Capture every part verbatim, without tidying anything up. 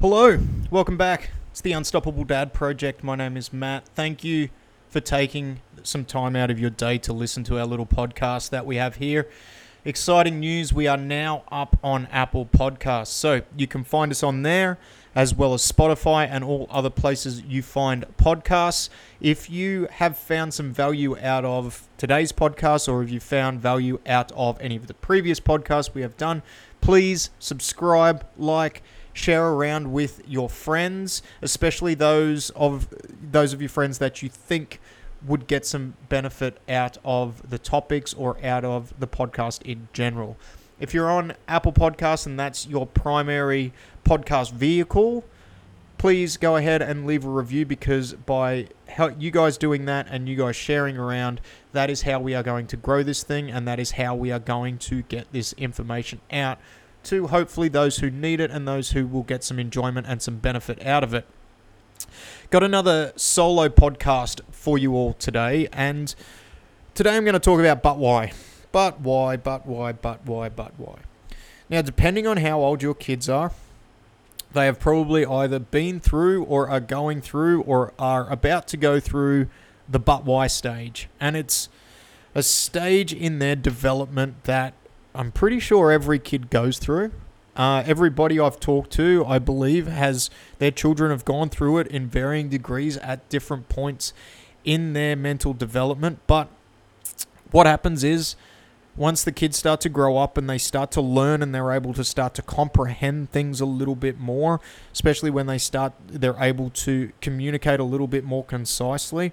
Hello, welcome back. It's the Unstoppable Dad Project. My name is Matt. Thank you for taking some time out of your day to listen to our little podcast that we have here. Exciting news, we are now up on Apple Podcasts. So you can find us on there as well as Spotify and all other places you find podcasts. If you have found some value out of today's podcast or if you found value out of any of the previous podcasts we have done, please subscribe, like, share around with your friends, especially those of those of your friends that you think would get some benefit out of the topics or out of the podcast in general. If you're on Apple Podcasts and that's your primary podcast vehicle, please go ahead and leave a review, because by you guys doing that and you guys sharing around, that is how we are going to grow this thing, and that is how we are going to get this information out to hopefully those who need it and those who will get some enjoyment and some benefit out of it. Got another solo podcast for you all today, and today I'm going to talk about but why. But why, but why, but why, but why. Now, depending on how old your kids are, they have probably either been through or are going through or are about to go through the but why stage. And it's a stage in their development that I'm pretty sure every kid goes through. Uh, everybody I've talked to, I believe, has their children have gone through it in varying degrees at different points in their mental development. But what happens is, once the kids start to grow up and they start to learn and they're able to start to comprehend things a little bit more, especially when they start, they're able to communicate a little bit more concisely,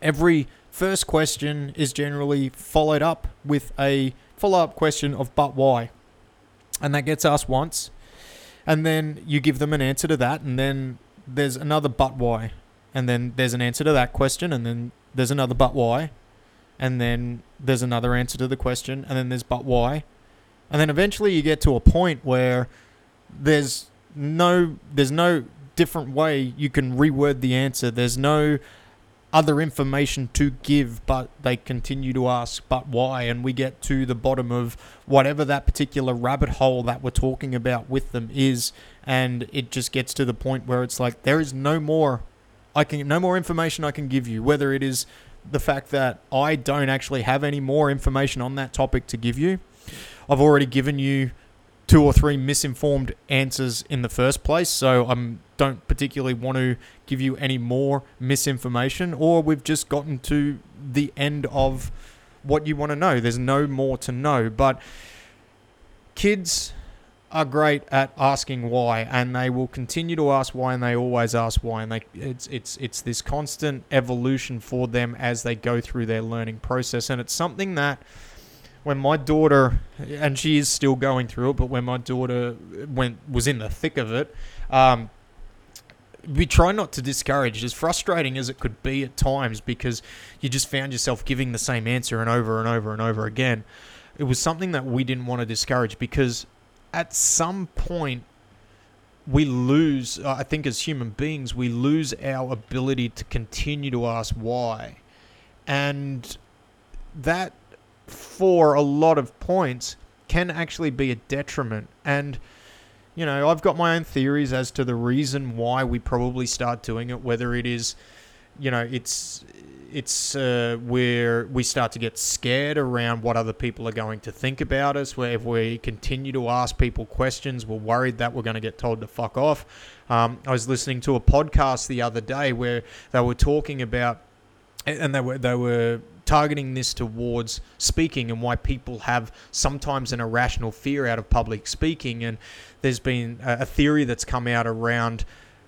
every first question is generally followed up with a follow-up question of but why. And that gets asked once, and then you give them an answer to that, and then there's another but why, and then there's an answer to that question, and then there's another but why, and then there's another answer to the question, and then there's but why, and then eventually you get to a point where there's no there's no different way you can reword the answer. There's no other information to give, but they continue to ask but why, and we get to the bottom of whatever that particular rabbit hole that we're talking about with them is, and it just gets to the point where it's like there is no more I can no more information I can give you, whether it is the fact that I don't actually have any more information on that topic to give you. I've already given you two or three misinformed answers in the first place, so I don't particularly want to give you any more misinformation, or we've just gotten to the end of what you want to know. There's no more to know. But kids are great at asking why, and they will continue to ask why, and they always ask why, and they, it's it's it's this constant evolution for them as they go through their learning process. And it's something that when my daughter, and she is still going through it, but when my daughter went was in the thick of it, um, we try not to discourage, as frustrating as it could be at times, because you just found yourself giving the same answer and over and over and over again. It was something that we didn't want to discourage, because at some point we lose, I think as human beings, we lose our ability to continue to ask why. And that, for a lot of points, can actually be a detriment. And, you know, I've got my own theories as to the reason why we probably start doing it, whether it is, you know, it's it's uh, where we start to get scared around what other people are going to think about us, where if we continue to ask people questions, we're worried that we're going to get told to fuck off. Um, I was listening to a podcast the other day where they were talking about, and they were they were targeting this towards speaking and why people have sometimes an irrational fear out of public speaking. And there's been a theory that's come out around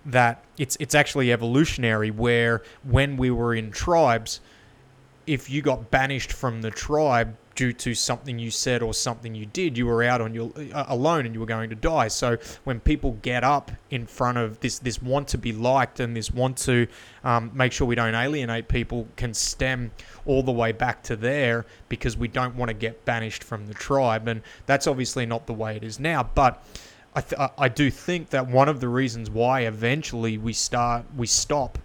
that it's it's actually evolutionary, where when we were in tribes, if you got banished from the tribe due to something you said or something you did, you were out on your uh, alone and you were going to die. So when people get up in front of this, this want to be liked and this want to um, make sure we don't alienate people, can stem all the way back to there, because we don't want to get banished from the tribe. And that's obviously not the way it is now. But I, th- I do think that one of the reasons why eventually we start, we stop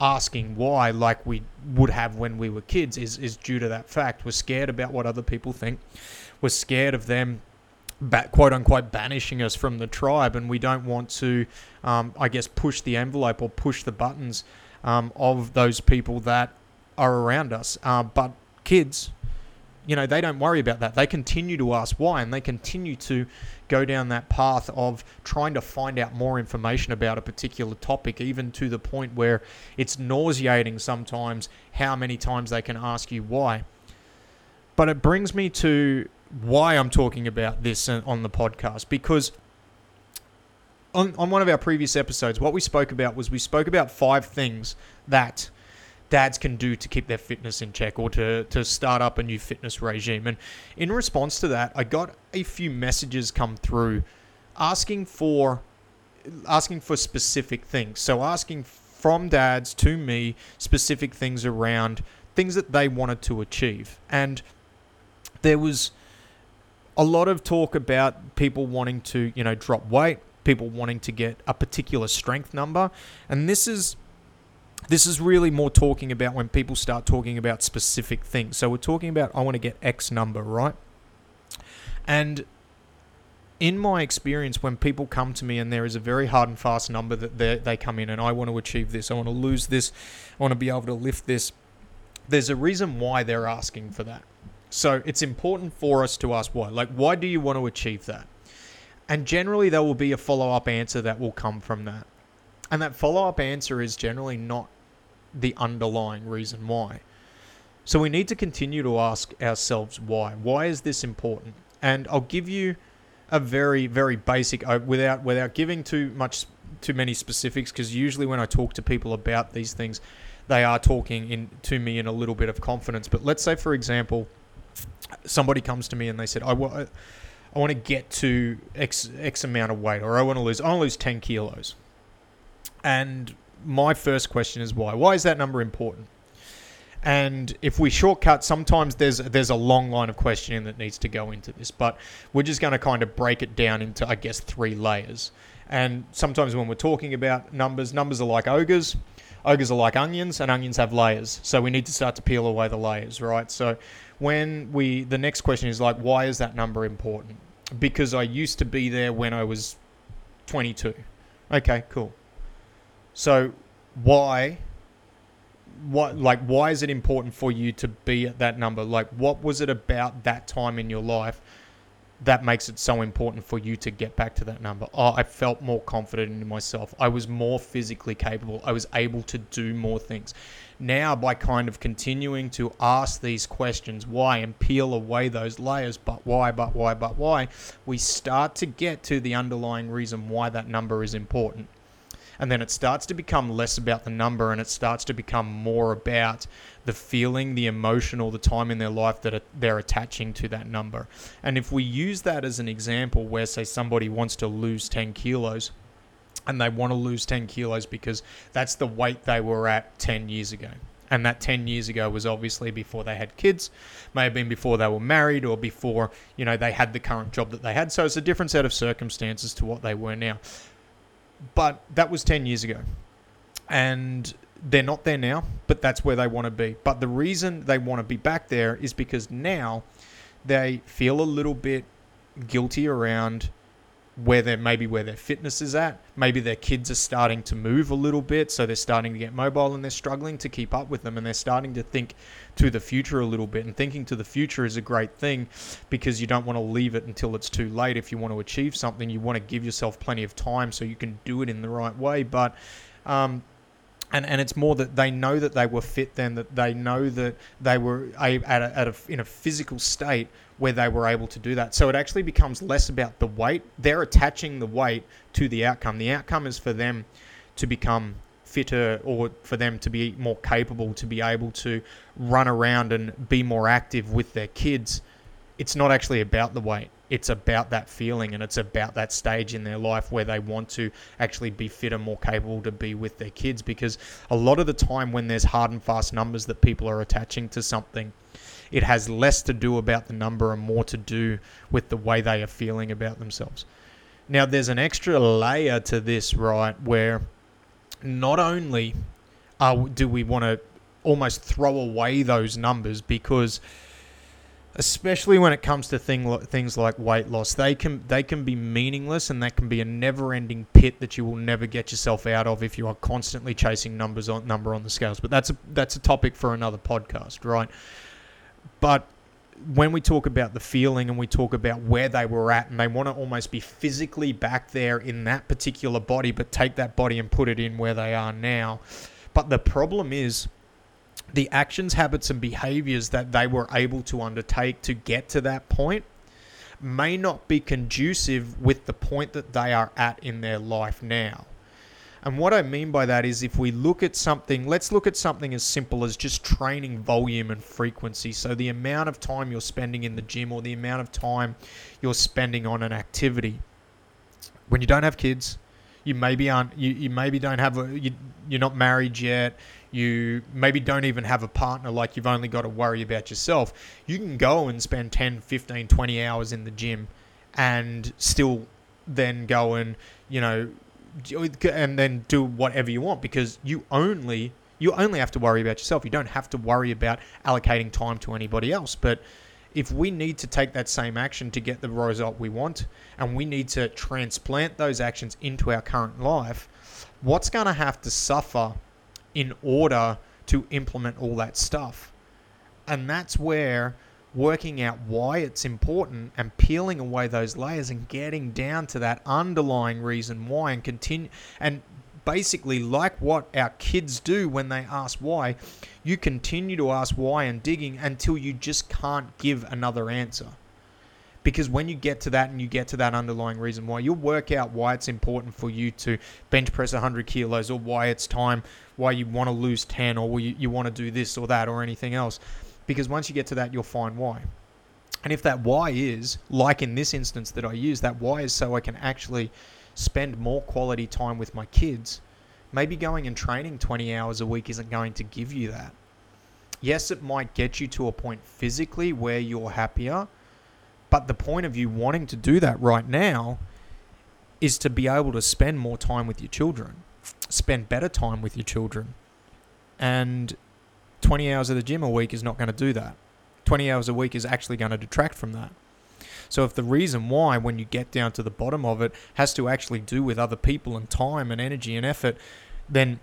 asking why like we would have when we were kids is is due to that fact. We're scared about what other people think. We're scared of them ba- quote unquote banishing us from the tribe, and we don't want to, um, I guess, push the envelope or push the buttons um, of those people that are around us. Uh, but kids, you know, they don't worry about that. They continue to ask why, and they continue to go down that path of trying to find out more information about a particular topic, even to the point where it's nauseating sometimes how many times they can ask you why. But it brings me to why I'm talking about this on the podcast, because on, on one of our previous episodes, what we spoke about was we spoke about five things that dads can do to keep their fitness in check, or to, to start up a new fitness regime. And in response to that, I got a few messages come through asking for asking for specific things. So asking from dads to me specific things around things that they wanted to achieve. And there was a lot of talk about people wanting to, you know, drop weight, people wanting to get a particular strength number. And this is This is really more talking about when people start talking about specific things. So we're talking about, I want to get X number, right? And in my experience, when people come to me and there is a very hard and fast number that they come in and I want to achieve this, I want to lose this, I want to be able to lift this, there's a reason why they're asking for that. So it's important for us to ask why. Like, why do you want to achieve that? And generally, there will be a follow-up answer that will come from that. And that follow-up answer is generally not the underlying reason why. So we need to continue to ask ourselves why. Why is this important? And I'll give you a very, very basic, without without giving too much, too many specifics, because usually when I talk to people about these things, they are talking in to me in a little bit of confidence. But let's say, for example, somebody comes to me and they said, I, wa- I want to get to X, X amount of weight, or I want to lose, I want to lose ten kilos. And my first question is why? Why is that number important? And if we shortcut, sometimes there's there's a long line of questioning that needs to go into this, but we're just going to kind of break it down into, I guess, three layers. And sometimes when we're talking about numbers, numbers are like ogres. Ogres are like onions, and onions have layers. So we need to start to peel away the layers, right? So when we, the next question is like, why is that number important? Because I used to be there when I was twenty-two. Okay, cool. So why, what, like, why is it important for you to be at that number? Like, what was it about that time in your life that makes it so important for you to get back to that number? Oh, I felt more confident in myself. I was more physically capable. I was able to do more things. Now, by kind of continuing to ask these questions, why, and peel away those layers, but why, but why, but why, we start to get to the underlying reason why that number is important. And then it starts to become less about the number, and it starts to become more about the feeling, the emotion, or the time in their life that they're attaching to that number. And if we use that as an example where, say, somebody wants to lose ten kilos, and they want to lose ten kilos because that's the weight they were at ten years ago. And that ten years ago was obviously before they had kids, may have been before they were married, or before, you know, they had the current job that they had. So it's a different set of circumstances to what they were now. But that was ten years ago, and they're not there now, but that's where they want to be. But the reason they want to be back there is because now they feel a little bit guilty around where they're, maybe where their fitness is at. Maybe their kids are starting to move a little bit, so they're starting to get mobile, and they're struggling to keep up with them, and they're starting to think to the future a little bit. And thinking to the future is a great thing, because you don't want to leave it until it's too late. If you want to achieve something, you want to give yourself plenty of time so you can do it in the right way. But um And and it's more that they know that they were fit then, that they know that they were at a, at a, in a physical state where they were able to do that. So it actually becomes less about the weight. They're attaching the weight to the outcome. The outcome is for them to become fitter, or for them to be more capable, to be able to run around and be more active with their kids. It's not actually about the weight. It's about that feeling, and it's about that stage in their life where they want to actually be fitter, more capable to be with their kids. Because a lot of the time when there's hard and fast numbers that people are attaching to something, it has less to do about the number and more to do with the way they are feeling about themselves. Now, there's an extra layer to this, right, where not only are, do we want to almost throw away those numbers because especially when it comes to thing, things like weight loss. They can they can be meaningless, and that can be a never-ending pit that you will never get yourself out of if you are constantly chasing numbers on number on the scales. But that's a, that's a topic for another podcast, right? But when we talk about the feeling and we talk about where they were at, and they want to almost be physically back there in that particular body, but take that body and put it in where they are now. But the problem is the actions, habits, and behaviors that they were able to undertake to get to that point may not be conducive with the point that they are at in their life now. And what I mean by that is, if we look at something, let's look at something as simple as just training volume and frequency. So the amount of time you're spending in the gym, or the amount of time you're spending on an activity. When you don't have kids, you maybe aren't, you, you maybe don't have, a, you, you're not married yet. You maybe don't even have a partner, like you've only got to worry about yourself. You can go and spend ten, fifteen, twenty hours in the gym and still then go and, you know, and then do whatever you want, because you only you only have to worry about yourself. You don't have to worry about allocating time to anybody else. But if we need to take that same action to get the result we want, and we need to transplant those actions into our current life, what's going to have to suffer in order to implement all that stuff? And that's where working out why it's important and peeling away those layers and getting down to that underlying reason why, and continue, and basically, like what our kids do when they ask why, you continue to ask why and digging until you just can't give another answer. Because when you get to that and you get to that underlying reason why, you'll work out why it's important for you to bench press one hundred kilos, or why it's time, why you want to lose ten, or you, you want to do this or that or anything else. Because once you get to that, you'll find why. And if that why is, like in this instance that I use, that why is so I can actually spend more quality time with my kids, maybe going and training twenty hours a week isn't going to give you that. Yes, it might get you to a point physically where you're happier, but the point of you wanting to do that right now is to be able to spend more time with your children, spend better time with your children. And twenty hours at the gym a week is not going to do that. twenty hours a week is actually going to detract from that. So if the reason why, when you get down to the bottom of it, has to actually do with other people and time and energy and effort, then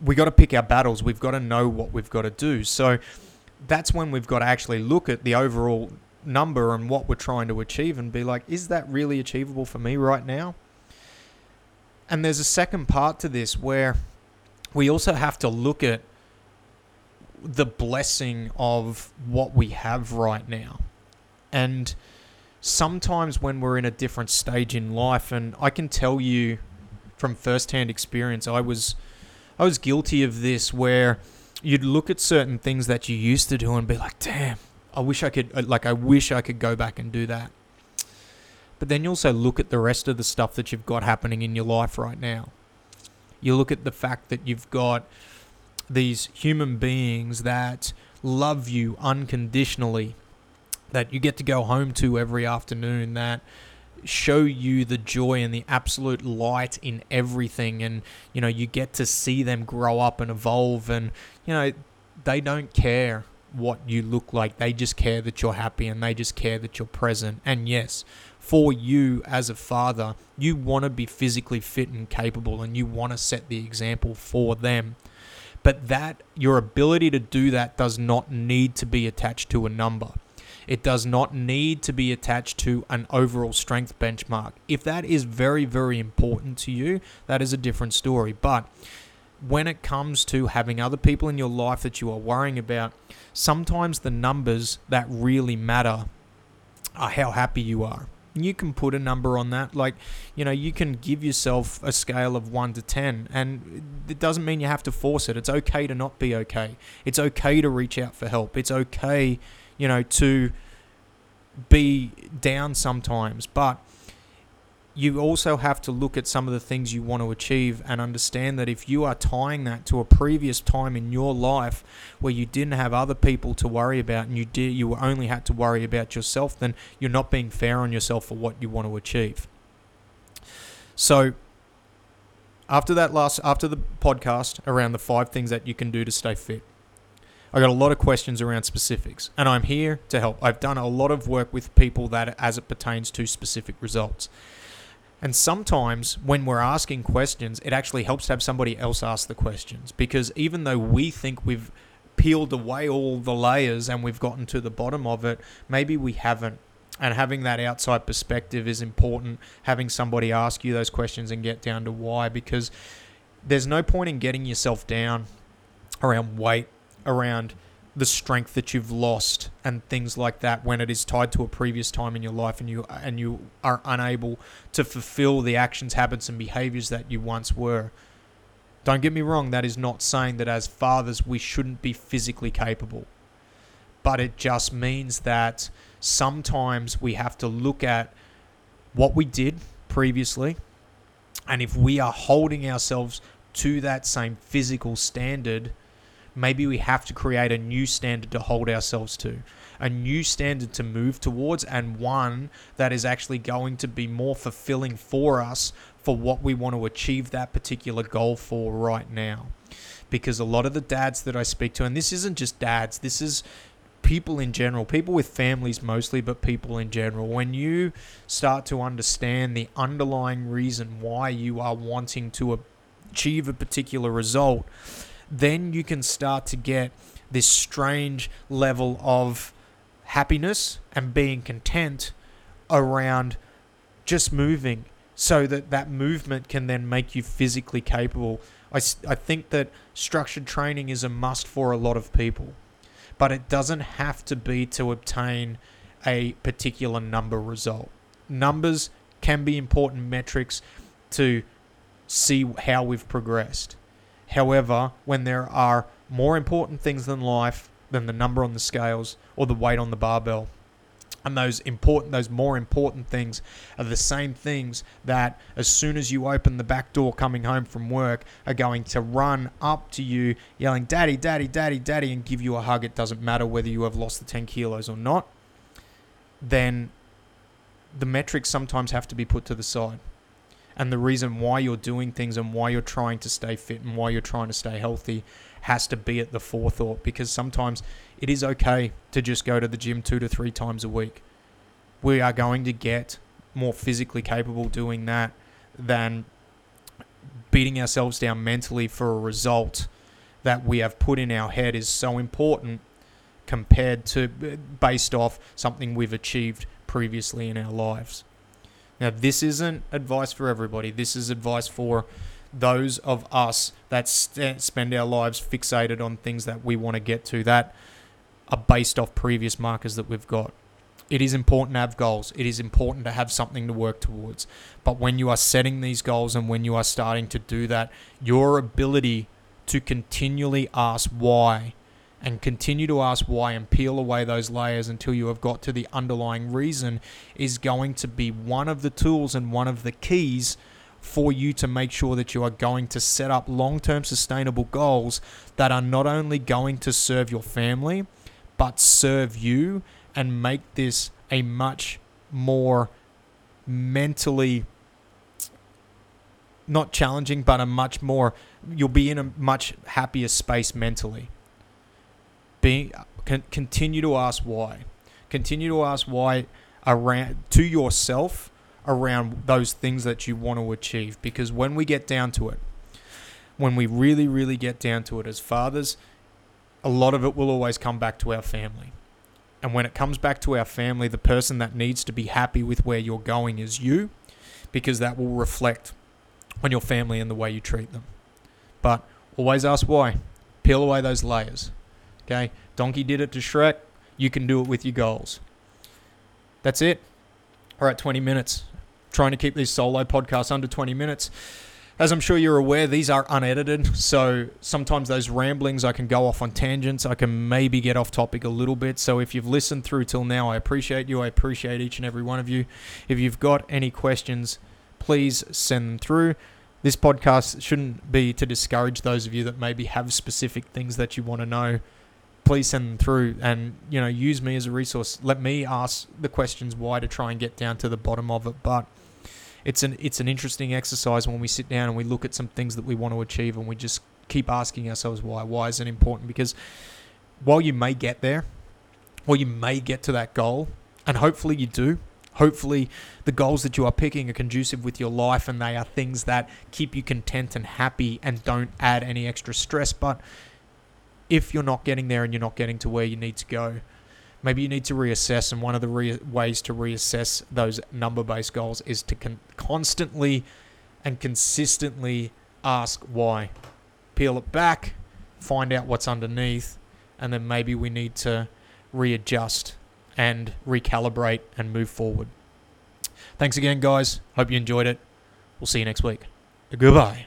we got to pick our battles. We've got to know what we've got to do. So that's when we've got to actually look at the overall number and what we're trying to achieve and be like, is that really achievable for me right now? And there's a second part to this where we also have to look at the blessing of what we have right now. And sometimes when we're in a different stage in life, and I can tell you from firsthand experience, I was I was guilty of this, where you'd look at certain things that you used to do and be like, damn, I wish I could like I wish I could go back and do that. But then you also look at the rest of the stuff that you've got happening in your life right now. You look at the fact that you've got these human beings that love you unconditionally, that you get to go home to every afternoon, that show you the joy and the absolute light in everything. And, you know, you get to see them grow up and evolve, and, you know, they don't care what you look like. They just care that you're happy, and they just care that you're present. And yes, for you as a father, you want to be physically fit and capable, and you want to set the example for them. But that, your ability to do that does not need to be attached to a number. It does not need to be attached to an overall strength benchmark. If that is very, very important to you, that is a different story. But when it comes to having other people in your life that you are worrying about, sometimes the numbers that really matter are how happy you are. You can put a number on that. Like, you know, you can give yourself a scale of one to ten, and it doesn't mean you have to force it. It's okay to not be okay. It's okay to reach out for help. It's okay, you know, to be down sometimes, but you also have to look at some of the things you want to achieve and understand that if you are tying that to a previous time in your life where you didn't have other people to worry about, and you did, you only had to worry about yourself, then you're not being fair on yourself for what you want to achieve. So after that last, after the podcast around the five things that you can do to stay fit, I got a lot of questions around specifics, and I'm here to help. I've done a lot of work with people that as it pertains to specific results. And sometimes when we're asking questions, it actually helps to have somebody else ask the questions, because even though we think we've peeled away all the layers and we've gotten to the bottom of it, maybe we haven't. And having that outside perspective is important, having somebody ask you those questions and get down to why, because there's no point in getting yourself down around weight, around the strength that you've lost and things like that when it is tied to a previous time in your life and you and you are unable to fulfill the actions, habits, and behaviors that you once were. Don't get me wrong, that is not saying that as fathers we shouldn't be physically capable. But it just means that sometimes we have to look at what we did previously, and if we are holding ourselves to that same physical standard, maybe we have to create a new standard to hold ourselves to, a new standard to move towards, and one that is actually going to be more fulfilling for us for what we want to achieve that particular goal for right now. Because a lot of the dads that I speak to, and this isn't just dads, this is people in general, people with families mostly, but people in general, when you start to understand the underlying reason why you are wanting to achieve a particular result, then you can start to get this strange level of happiness and being content around just moving, so that that movement can then make you physically capable. I, I think that structured training is a must for a lot of people, but it doesn't have to be to obtain a particular number result. Numbers can be important metrics to see how we've progressed. However, when there are more important things in life than the number on the scales or the weight on the barbell, and those important, those more important things are the same things that as soon as you open the back door coming home from work are going to run up to you yelling, "Daddy, daddy, daddy, daddy," and give you a hug. It doesn't matter whether you have lost the ten kilos or not. Then the metrics sometimes have to be put to the side. And the reason why you're doing things and why you're trying to stay fit and why you're trying to stay healthy has to be at the forethought, because sometimes it is okay to just go to the gym two to three times a week. We are going to get more physically capable doing that than beating ourselves down mentally for a result that we have put in our head is so important compared to based off something we've achieved previously in our lives. Now, this isn't advice for everybody. This is advice for those of us that st- spend our lives fixated on things that we want to get to that are based off previous markers that we've got. It is important to have goals. It is important to have something to work towards. But when you are setting these goals and when you are starting to do that, your ability to continually ask why and continue to ask why and peel away those layers until you have got to the underlying reason is going to be one of the tools and one of the keys for you to make sure that you are going to set up long-term sustainable goals that are not only going to serve your family, but serve you and make this a much more mentally, not challenging, but a much more, you'll be in a much happier space mentally. Being, continue to ask why. Continue to ask why around to yourself around those things that you want to achieve. Because when we get down to it, when we really, really get down to it as fathers, a lot of it will always come back to our family. And when it comes back to our family, the person that needs to be happy with where you're going is you, because that will reflect on your family and the way you treat them. But always ask why. Peel away those layers. Okay, Donkey did it to Shrek. You can do it with your goals. That's it. All right, twenty minutes. Trying to keep these solo podcasts under twenty minutes. As I'm sure you're aware, these are unedited. So sometimes those ramblings, I can go off on tangents. I can maybe get off topic a little bit. So if you've listened through till now, I appreciate you. I appreciate each and every one of you. If you've got any questions, please send them through. This podcast shouldn't be to discourage those of you that maybe have specific things that you want to know. Please send them through and, you know, use me as a resource. Let me ask the questions why to try and get down to the bottom of it. But it's an it's an interesting exercise when we sit down and we look at some things that we want to achieve and we just keep asking ourselves why. Why is it important? Because while you may get there, or you may get to that goal, and hopefully you do, hopefully the goals that you are picking are conducive with your life and they are things that keep you content and happy and don't add any extra stress. But if you're not getting there and you're not getting to where you need to go, maybe you need to reassess. And one of the re- ways to reassess those number-based goals is to con- constantly and consistently ask why. Peel it back, find out what's underneath, and then maybe we need to readjust and recalibrate and move forward. Thanks again, guys. Hope you enjoyed it. We'll see you next week. Goodbye.